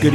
Good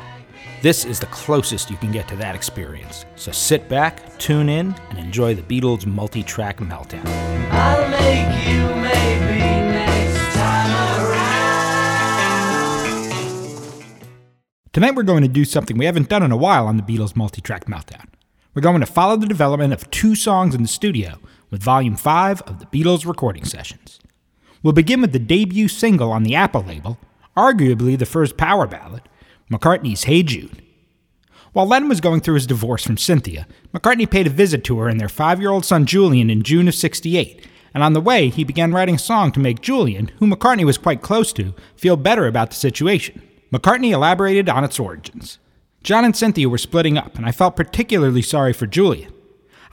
This is the closest you can get to that experience. So sit back, tune in, and enjoy the Beatles Multi-Track Meltdown. I'll make you maybe next time around. Tonight we're going to do something we haven't done in a while on the Beatles Multi-Track Meltdown. We're going to follow the development of two songs in the studio with Volume 5 of the Beatles recording sessions. We'll begin with the debut single on the Apple label, arguably the first power ballad, McCartney's Hey Jude. While Lennon was going through his divorce from Cynthia, McCartney paid a visit to her and their 5-year-old son Julian in June of '68, and on the way he began writing a song to make Julian, who McCartney was quite close to, feel better about the situation. McCartney elaborated on its origins. John and Cynthia were splitting up, and I felt particularly sorry for Julian.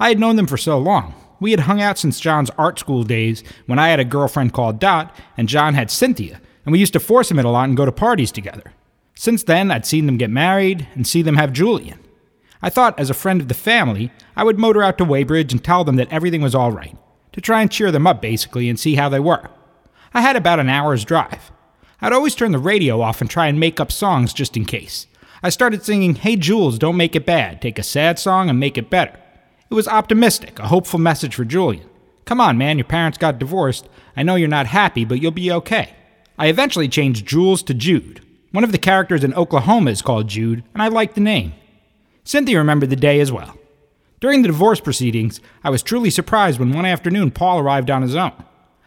I had known them for so long. We had hung out since John's art school days when I had a girlfriend called Dot, and John had Cynthia, and we used to force him it a lot and go to parties together. Since then, I'd seen them get married and see them have Julian. I thought, as a friend of the family, I would motor out to Weybridge and tell them that everything was all right, to try and cheer them up, basically, and see how they were. I had about an hour's drive. I'd always turn the radio off and try and make up songs just in case. I started singing, Hey Jules, Don't Make It Bad, take a sad song and make it better. It was optimistic, a hopeful message for Julian. Come on, man, your parents got divorced. I know you're not happy, but you'll be okay. I eventually changed Jules to Jude. One of the characters in Oklahoma is called Jude, and I liked the name. Cynthia remembered the day as well. During the divorce proceedings, I was truly surprised when one afternoon Paul arrived on his own.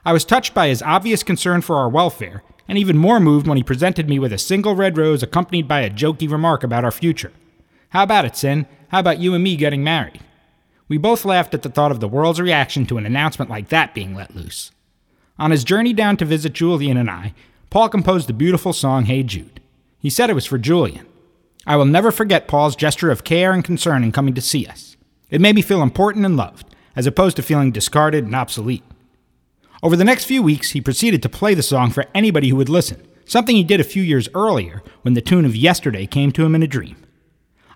I was touched by his obvious concern for our welfare, and even more moved when he presented me with a single red rose accompanied by a jokey remark about our future. How about it, Sin? How about you and me getting married? We both laughed at the thought of the world's reaction to an announcement like that being let loose. On his journey down to visit Julian and I, Paul composed the beautiful song, Hey Jude. He said it was for Julian. I will never forget Paul's gesture of care and concern in coming to see us. It made me feel important and loved, as opposed to feeling discarded and obsolete. Over the next few weeks, he proceeded to play the song for anybody who would listen, something he did a few years earlier when the tune of Yesterday came to him in a dream.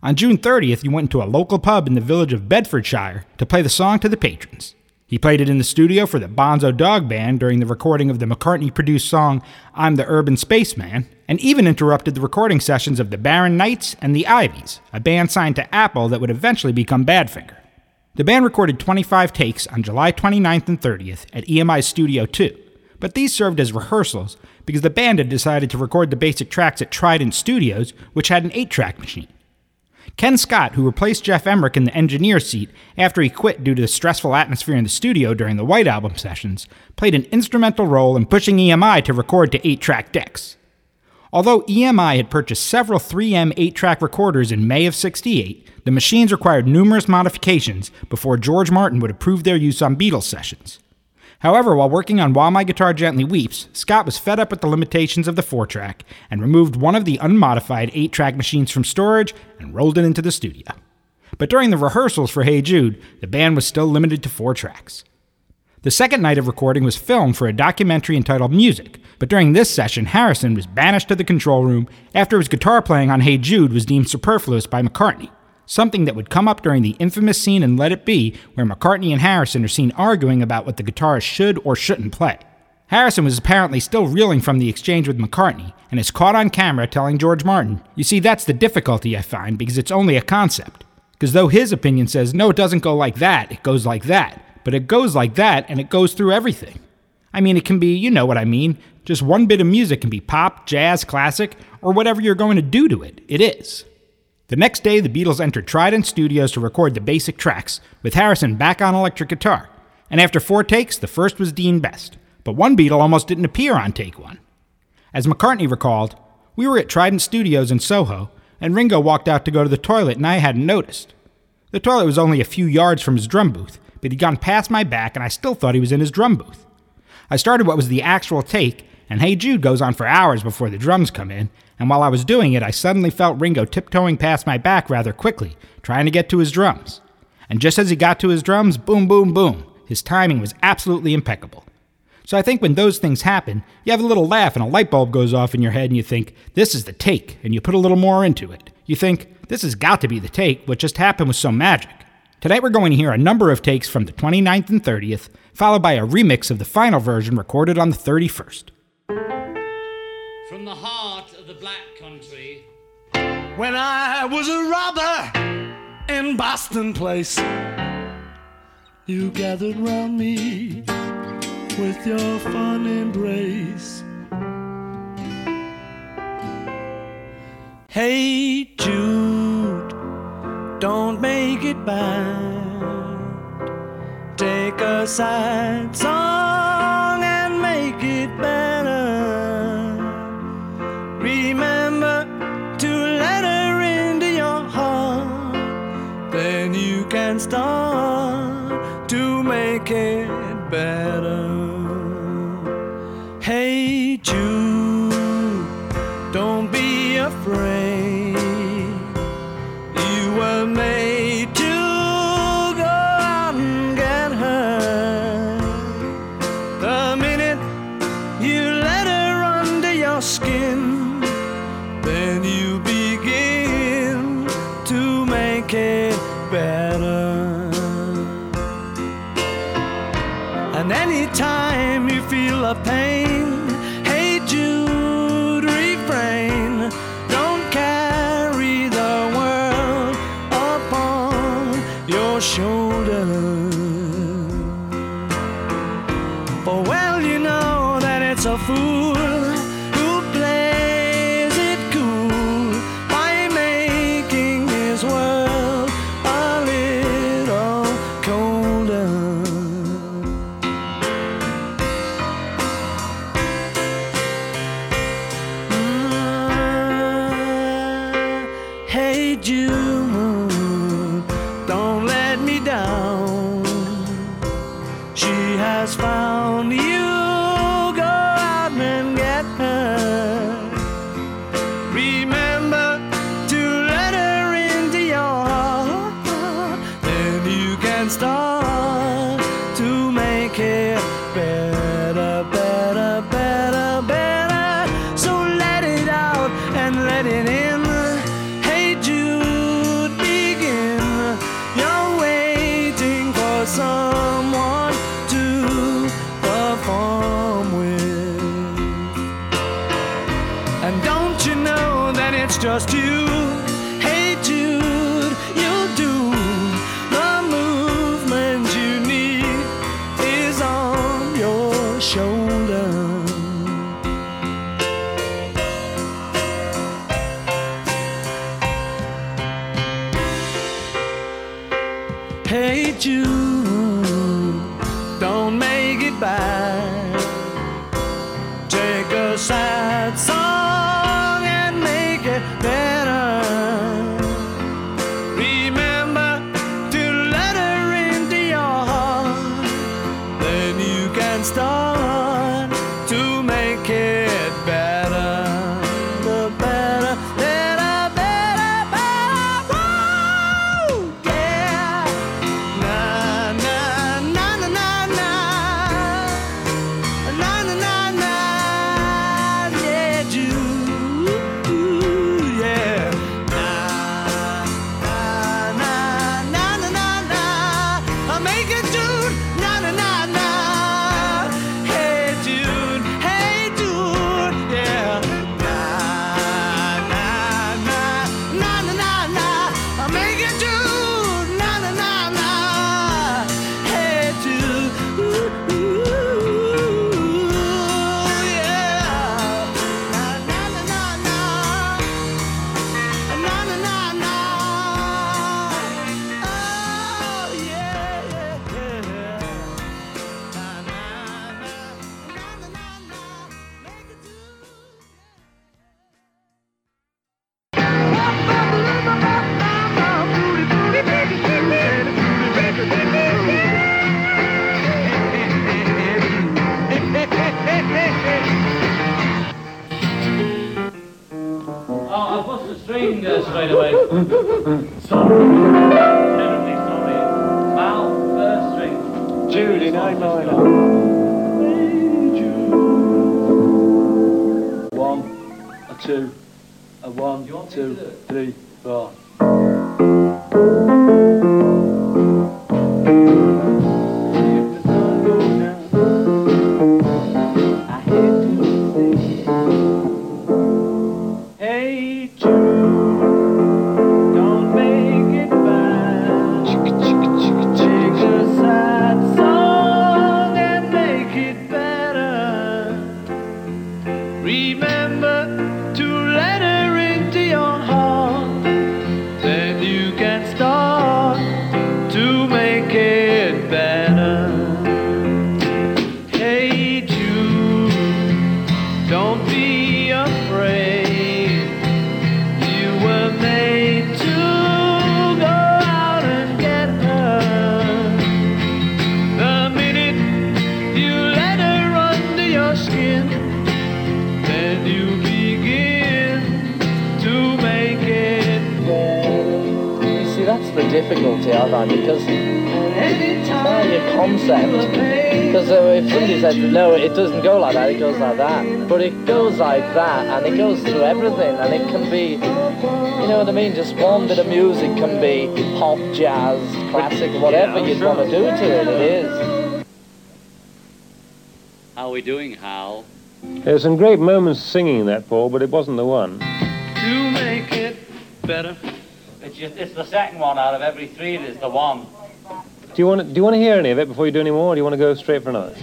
On June 30th, he went into a local pub in the village of Bedfordshire to play the song to the patrons. He played it in the studio for the Bonzo Dog Band during the recording of the McCartney-produced song, I'm the Urban Spaceman, and even interrupted the recording sessions of the Baron Knights and the Iveys, a band signed to Apple that would eventually become Badfinger. The band recorded 25 takes on July 29th and 30th at EMI Studio 2, but these served as rehearsals because the band had decided to record the basic tracks at Trident Studios, which had an 8-track machine. Ken Scott, who replaced Geoff Emerick in the engineer seat after he quit due to the stressful atmosphere in the studio during the White Album sessions, played an instrumental role in pushing EMI to record to 8-track decks. Although EMI had purchased several 3M 8-track recorders in May of '68, the machines required numerous modifications before George Martin would approve their use on Beatles sessions. However, while working on While My Guitar Gently Weeps, Scott was fed up with the limitations of the 4-track and removed one of the unmodified 8-track machines from storage and rolled it into the studio. But during the rehearsals for Hey Jude, the band was still limited to 4 tracks. The second night of recording was filmed for a documentary entitled Music, but during this session, Harrison was banished to the control room after his guitar playing on Hey Jude was deemed superfluous by McCartney, something that would come up during the infamous scene in Let It Be, where McCartney and Harrison are seen arguing about what the guitarist should or shouldn't play. Harrison was apparently still reeling from the exchange with McCartney, and is caught on camera telling George Martin, "You see, that's the difficulty I find, because it's only a concept. Because though his opinion says, no, it doesn't go like that, it goes like that, but it goes like that, and it goes through everything. I mean, it can be, you know what I mean, just one bit of music can be pop, jazz, classic, or whatever you're going to do to it, it is." The next day, the Beatles entered Trident Studios to record the basic tracks, with Harrison back on electric guitar. And after 4 takes, the first was Dean Best, but one Beatle almost didn't appear on take 1. As McCartney recalled, "We were at Trident Studios in Soho, and Ringo walked out to go to the toilet and I hadn't noticed. The toilet was only a few yards from his drum booth, but he'd gone past my back and I still thought he was in his drum booth. I started what was the actual take and Hey Jude goes on for hours before the drums come in, and while I was doing it, I suddenly felt Ringo tiptoeing past my back rather quickly, trying to get to his drums. And just as he got to his drums, boom, boom, boom. His timing was absolutely impeccable. So I think when those things happen, you have a little laugh and a light bulb goes off in your head and you think, this is the take, and you put a little more into it. You think, this has got to be the take, what just happened was so magic. Tonight we're going to hear a number of takes from the 29th and 30th, followed by a remix of the final version recorded on the 31st. From the heart of the Black Country. When I was a robber in Boston Place, you gathered round me with your fond embrace. Hey Jude, don't make it bad. Take a sad song and make it better. Remember to let her into your heart, then you can start to make it better. Hey Jude, don't be afraid. You were made to go out and get her. The minute you let her under your skin, then you begin to make it better. And any time you feel a pain, Terribly sorry. Mal, first string. Jude in A minor. Hey, Jude. One, a two, a one, two, three, four. Difficulty, I find, because it's not your concept. Because if somebody said, no, it doesn't go like that, it goes like that. But it goes like that, and it goes through everything, and it can be, you know what I mean, just one bit of music can be pop, jazz, classic, whatever you'd want to do to it, it is. How are we doing, Hal? There were some great moments singing that, Paul, but it wasn't the one. To make it better. It's the second one out of every three. It is the one. Do you want to hear any of it before you do any more, or do you want to go straight for another?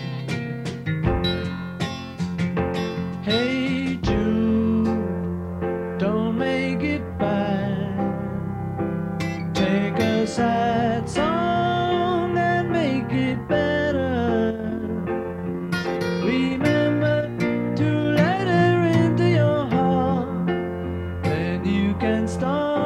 Hey Jude, don't make it bad. Take a sad song and make it better. Remember to let her into your heart, then you can start.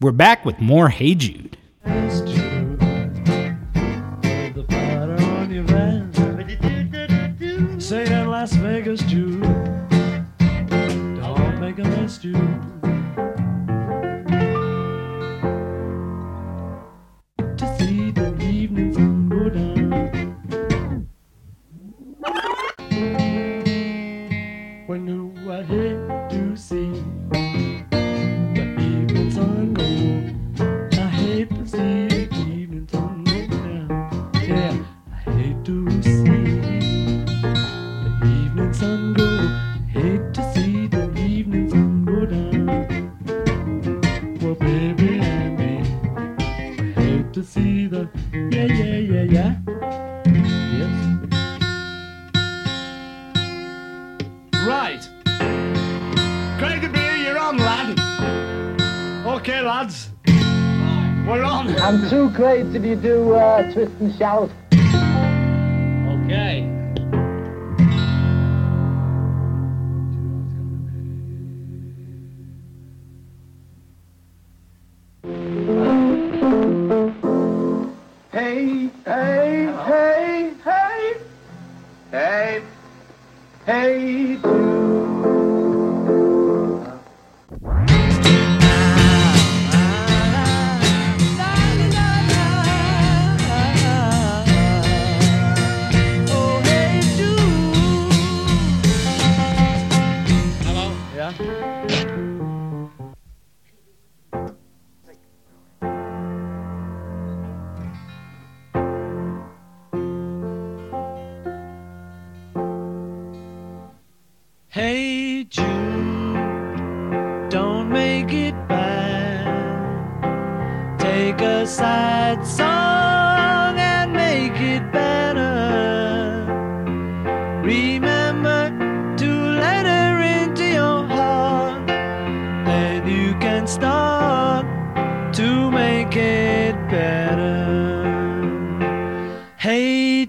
We're back with more Hey Jude. Say that Las Vegas Jude. Don't make a mess, Jude. To see the evening sun go down. When you are here to see the evening sun go down. I'm too crazy if you do twist and shout. Okay. Hey, hey, hey, hey, hey, hey, sad song and make it better. Remember to let her into your heart, then you can start to make it better. Hey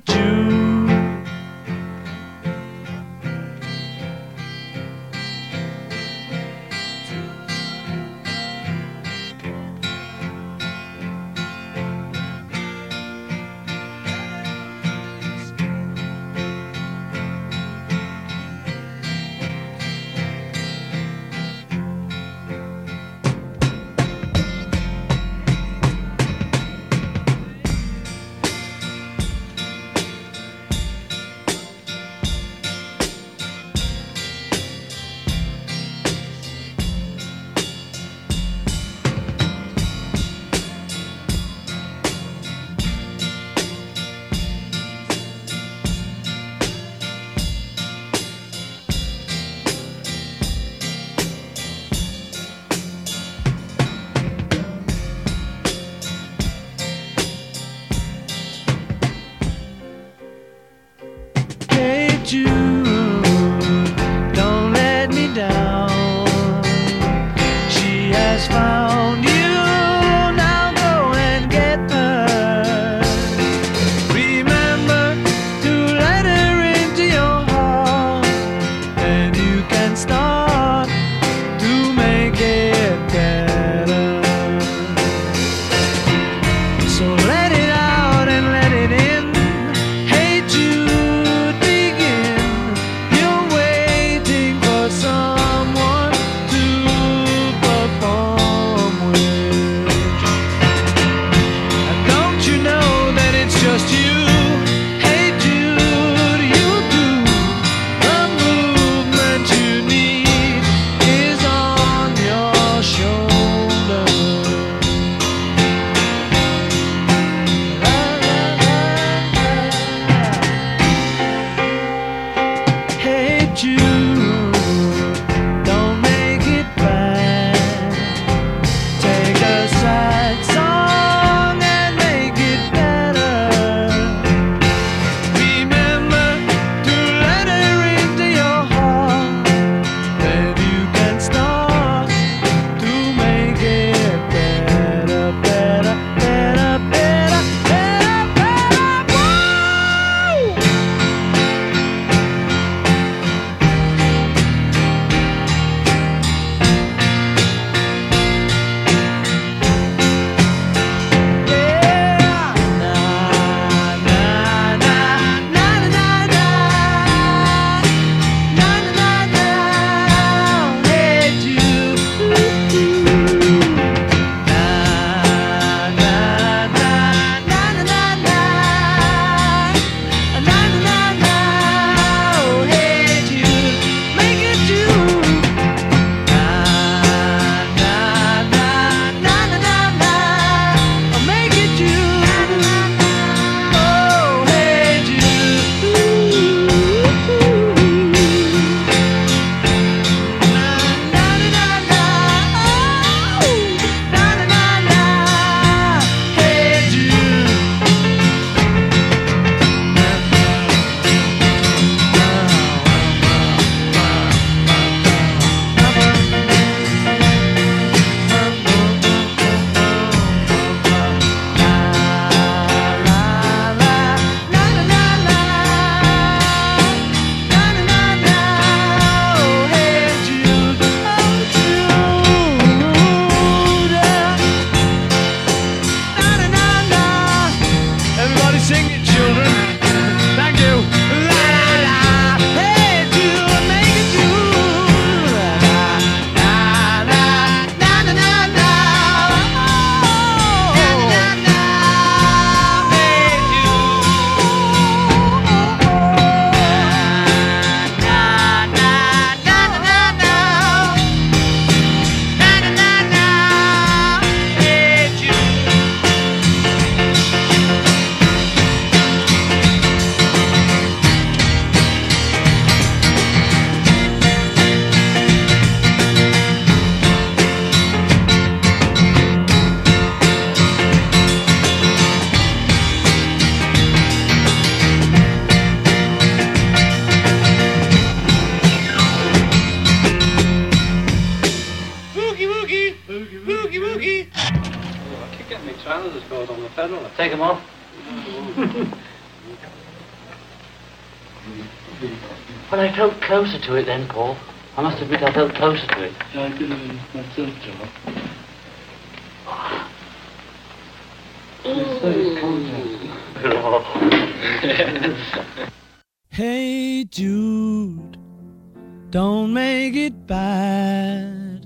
Jude, Take them off. Well, I felt closer to it then, Paul. I must admit I felt closer to it. Yeah, I did it myself, John. Hey Jude, don't make it bad.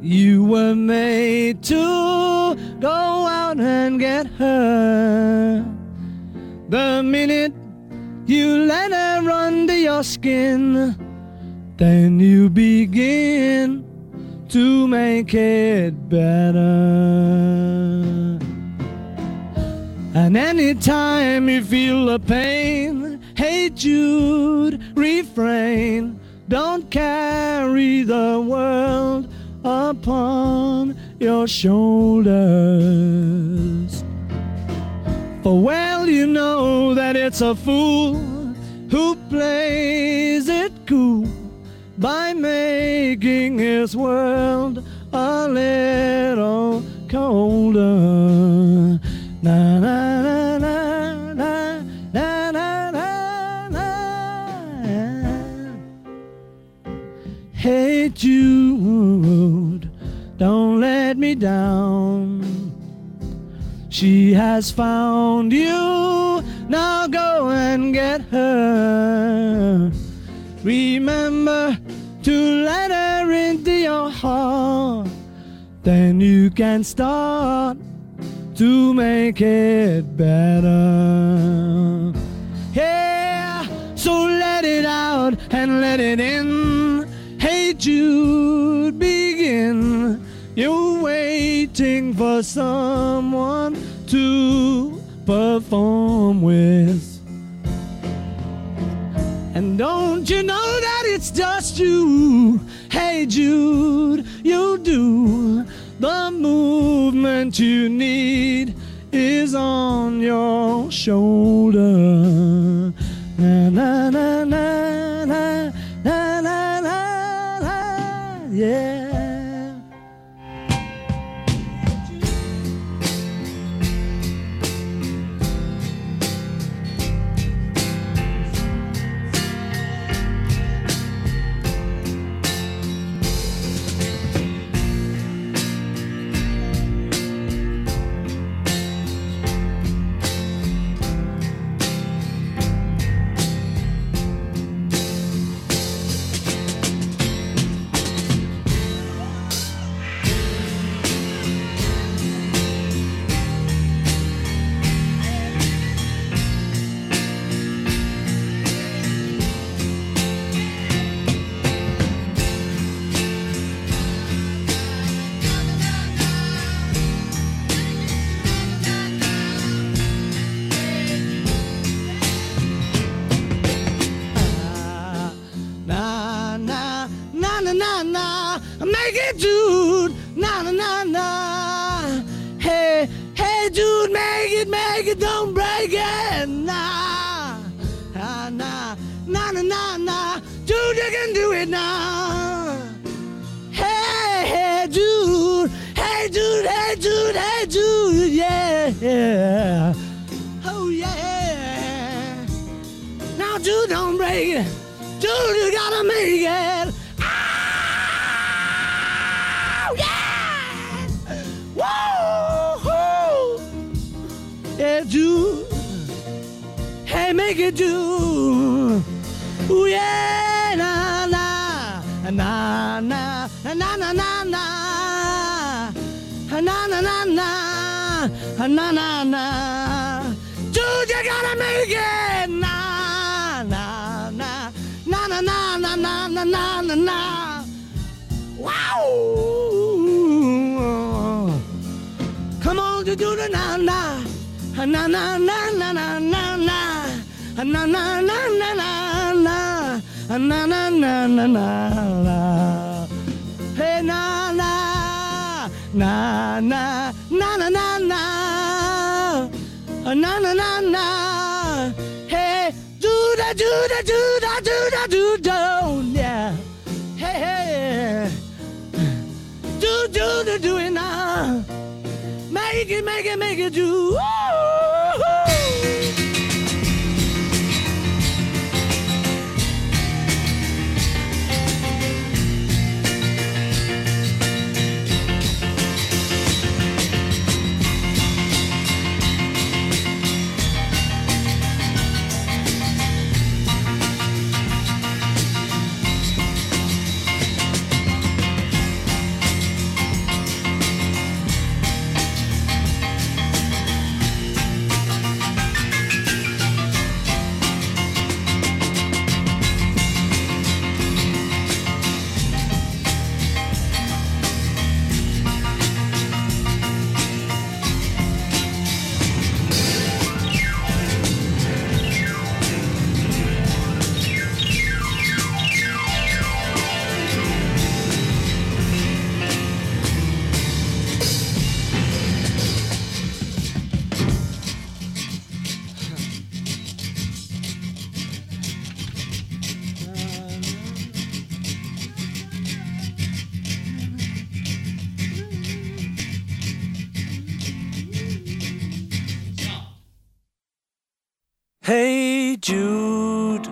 You were made to go out and get her. The minute you let her under your skin, then you begin to make it better. And anytime you feel the pain, hey Jude, refrain. Don't carry the world upon your shoulders. For well you know that it's a fool who plays it cool by making his world a little colder. Na na na na na na na na na. Hey Jude, don't let me down. She has found you, now go and get her. Remember to let her into your heart. Then you can start to make it better. Yeah, so let it out and let it in. Hey Jude, begin. You're waiting for someone to perform with. And don't you know that it's just you? Hey Jude, you do. The movement you need is on your shoulder. Na na na na na na na na, yeah. Na na na na na na na na na na na na na na na na na na, hey na na na na na na na na na na na, hey do da do da do da do da do do, yeah, hey hey, do do do do it now, make it make it make it do. Hey Jude,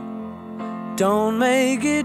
don't make it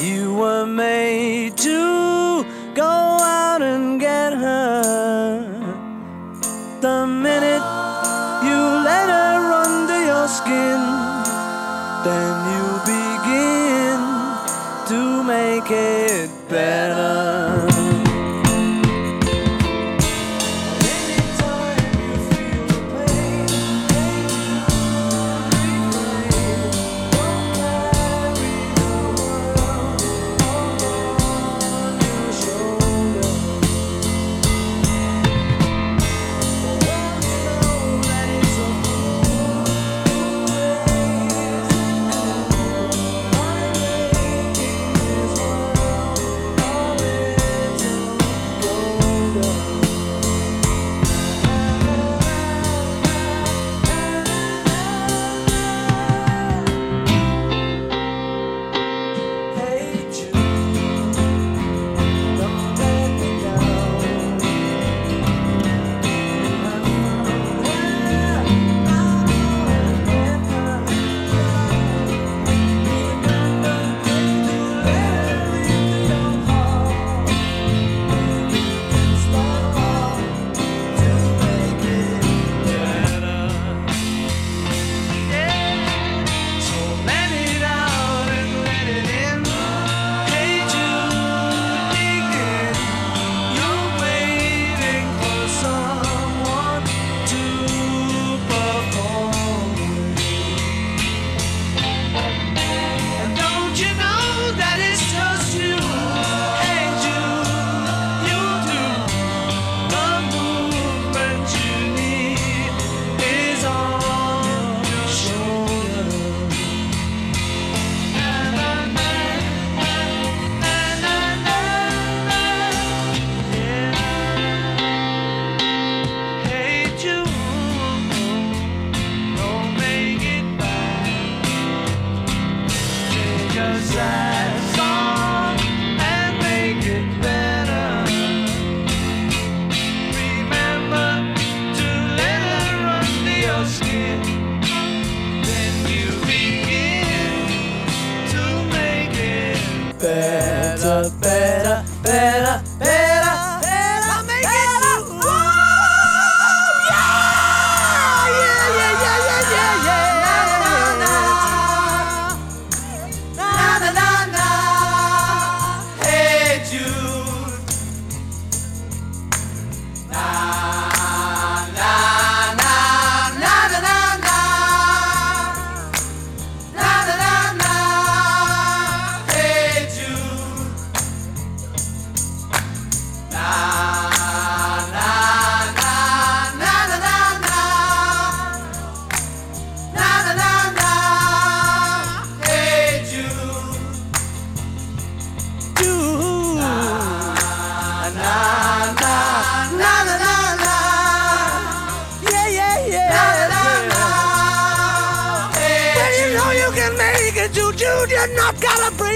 You were made to go out and get her. The minute you let her under your skin, then you begin to make it better.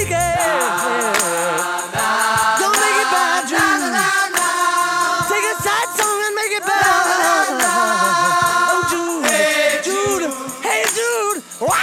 weekend. Yeah. Don't make it bad, Jude. Take a sad song and make it better. Oh, Jude. Hey, Jude. Hey, Jude. Wow.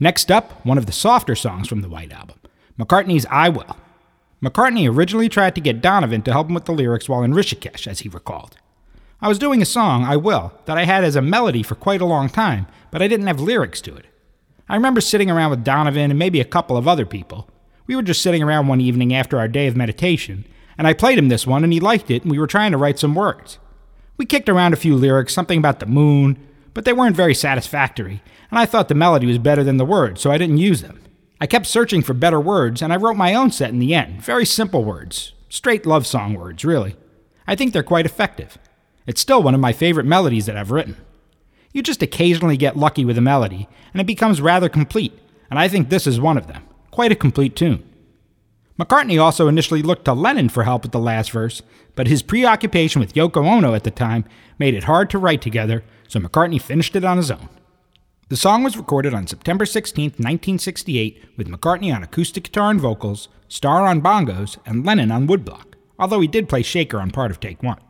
Next up, one of the softer songs from the White Album, McCartney's I Will. McCartney originally tried to get Donovan to help him with the lyrics while in Rishikesh, as he recalled. I was doing a song, I Will, that I had as a melody for quite a long time, but I didn't have lyrics to it. I remember sitting around with Donovan and maybe a couple of other people. We were just sitting around one evening after our day of meditation, and I played him this one and he liked it and we were trying to write some words. We kicked around a few lyrics, something about the moon, but they weren't very satisfactory, and I thought the melody was better than the words, so I didn't use them. I kept searching for better words, and I wrote my own set in the end. Very simple words. Straight love song words, really. I think they're quite effective. It's still one of my favorite melodies that I've written. You just occasionally get lucky with a melody, and it becomes rather complete, and I think this is one of them. Quite a complete tune. McCartney also initially looked to Lennon for help with the last verse, but his preoccupation with Yoko Ono at the time made it hard to write together, so McCartney finished it on his own. The song was recorded on September 16, 1968, with McCartney on acoustic guitar and vocals, Starr on bongos, and Lennon on woodblock, although he did play shaker on part of take one.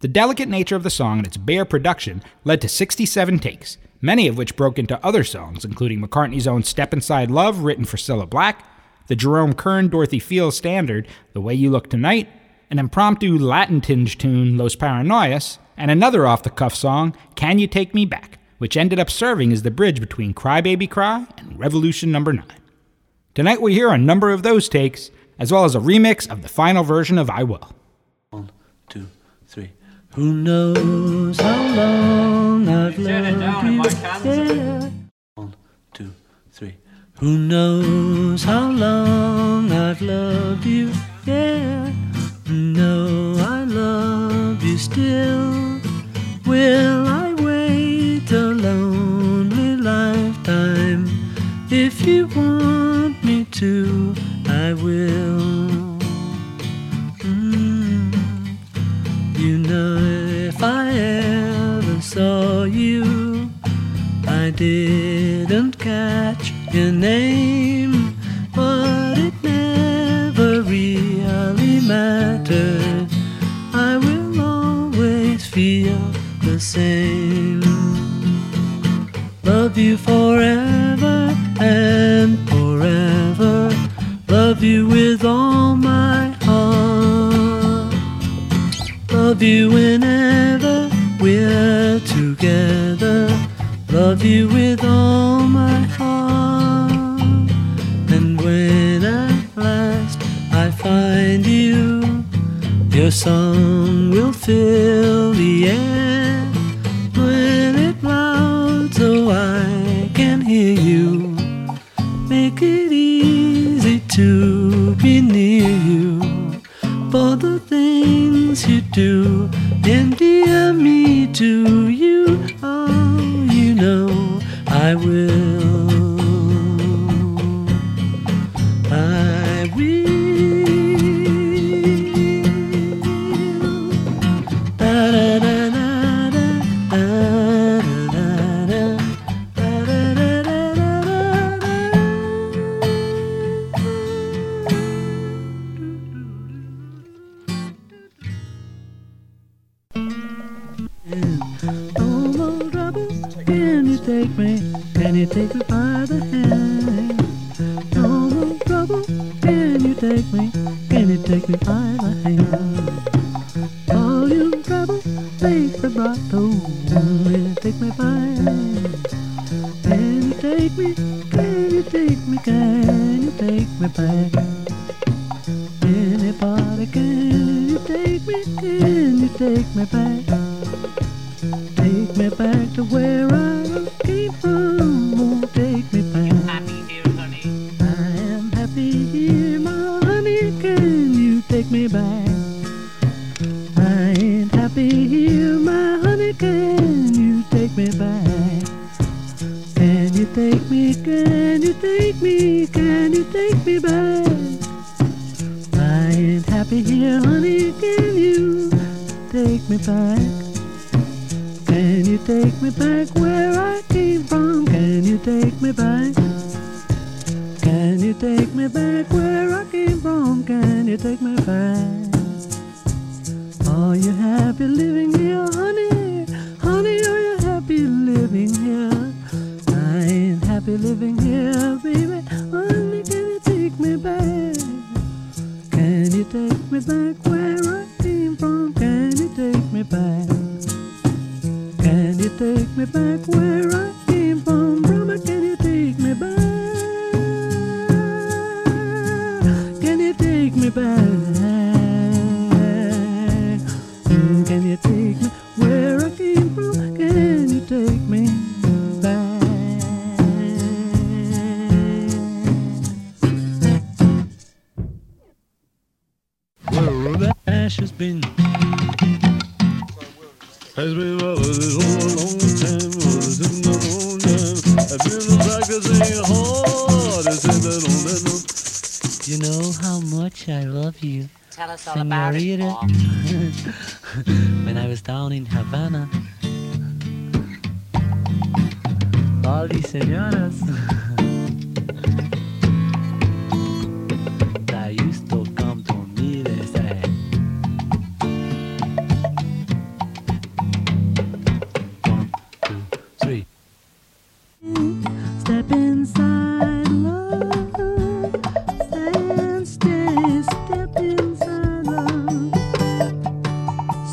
The delicate nature of the song and its bare production led to 67 takes, many of which broke into other songs, including McCartney's own Step Inside Love, written for Cilla Black, the Jerome Kern-Dorothy Fields standard, The Way You Look Tonight, an impromptu Latin-tinged tune, Los Paranoias, and another off-the-cuff song, Can You Take Me Back, which ended up serving as the bridge between Cry Baby Cry and Revolution No. 9. Tonight we hear a number of those takes, as well as a remix of the final version of I Will. 1, 2, 3. Who knows how long I've loved you? 1, 2, 3. Who knows how long I've loved you, yeah. No, I love you still. Will I wait a lonely lifetime? If you want me to, I will. You know, if I ever saw you, I didn't catch your name, but it never really mattered. I will always feel the same. Love you forever and forever. Love you with all my heart. Love you whenever we're together. Love you with all my heart. And when at last I find you, your song will fill the air. When it loud so I can hear you, make it easy to be near you. For the things you do endear me to you. Oh, you know I will. I will. Da da da. Take me, can you take me by the hand? No more trouble, can you take me? Can you take me by the hand? All you trouble, face the bottle. you take me, can you take me back? Anybody, can you take me, can you take me back? Take me back to where I came from, won't take me back. I'm happy here, honey. I am happy here, my honey, can you take me back? I ain't happy here, my honey, can you take me back? Can you take me, can you take me, can you take me back? I ain't happy here, honey, can you take me back? Can you take me back where I came from? Can you take me back? Can you take me back where I came from? Can you take me back? Are you happy living here, honey? Honey, are you happy living here? I ain't happy living here, baby. Honey, can you take me back? Can you take me back where I came from? Can you take me back? Can you take me back where I came from? Brother, can you take me back? Can you take me back? Can you take me where I came from? Can you take me back? Where the ash has been, has been a long time, a long time. I've been practicing hard. I said that on that note. You know how much I love you. Tell us all Senorita. About it. When I was down in Havana, all these senoras that used to come to me, they said, one, two, three. Step inside, love, and stay, step in.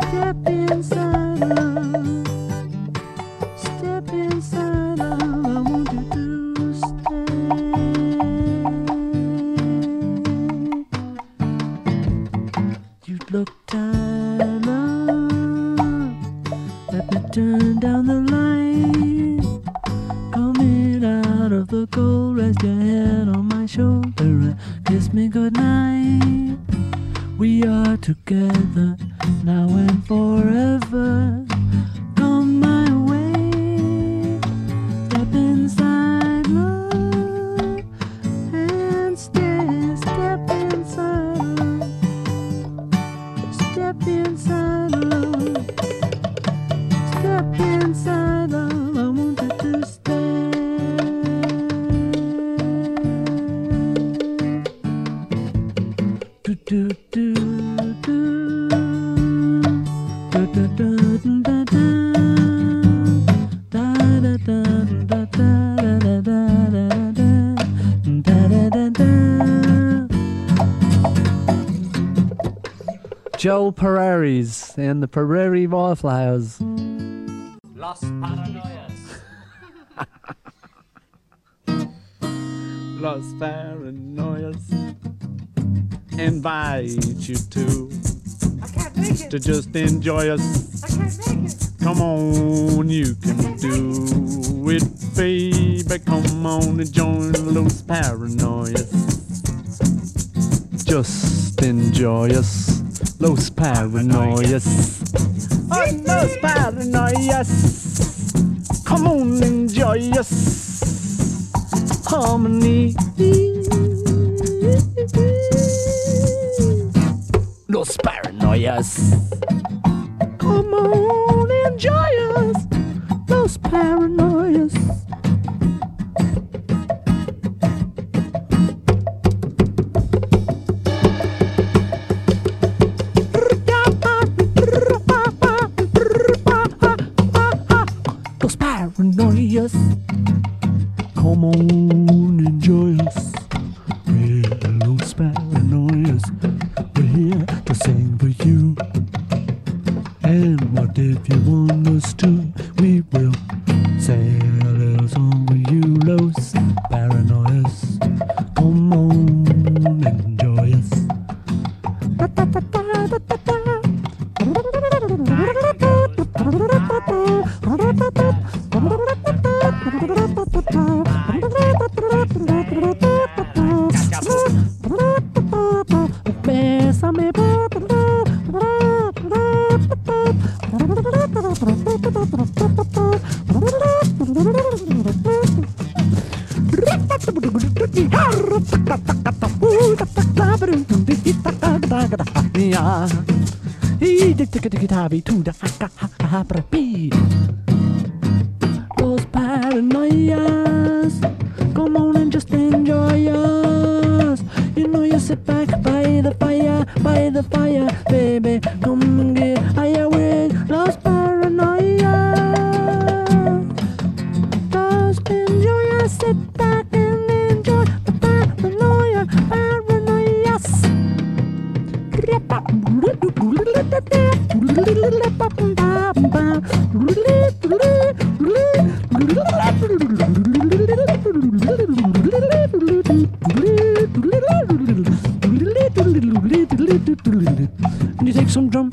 Step inside love, I want you to stay. You look tired, love, let me turn down the light. Coming out of the cold, rest your head on my shoulder and kiss me goodnight. We are together now and forever. Come my way, step inside love and stay. Step inside love, step inside love, step inside love. I want you to stay. Do do do do. Da da da da da da da. Joel Pereiras and the Prairie Wildflowers. Los Paranoias. Los Paranoias invite you to. To just enjoy us. I can't make it. Come on, you can do it, baby. Come on and join Los Paranoias. Just enjoy us, Los Paranoias. Oh, Los Paranoias. Come on, enjoy us. Harmony. Los Paranoias. Come on, enjoy us. Los Paranoias. Los Paranoias. Come on, enjoy us. We're Los Paranoias. To sing for you. Los Paranoias, come on and just enjoy us. You know you sit back by the fire, baby. Come and get higher with Los Paranoias. Just enjoy us, sit back and enjoy the paranoia, And you take some drum.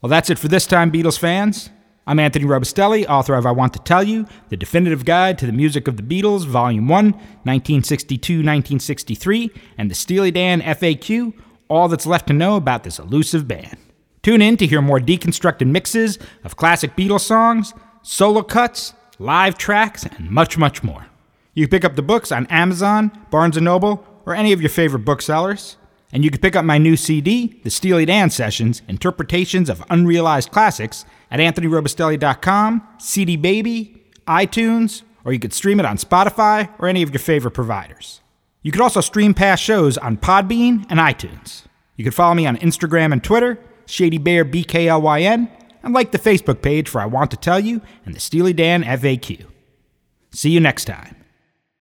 Well, that's it for this time, Beatles fans. I'm Anthony Robustelli, author of I Want to Tell You, The Definitive Guide to the Music of the Beatles, Volume 1, 1962-1963, and the Steely Dan FAQ, all that's left to know about this elusive band. Tune in to hear more deconstructed mixes of classic Beatles songs, solo cuts, live tracks, and much, much more. You can pick up the books on Amazon, Barnes & Noble, or any of your favorite booksellers. And you can pick up my new CD, The Steely Dan Sessions, Interpretations of Unrealized Classics, at anthonyrobustelli.com, CD Baby, iTunes, or you could stream it on Spotify or any of your favorite providers. You could also stream past shows on Podbean and iTunes. You can follow me on Instagram and Twitter, ShadyBearBKLYN, and like the Facebook page for I Want to Tell You and the Steely Dan FAQ. See you next time.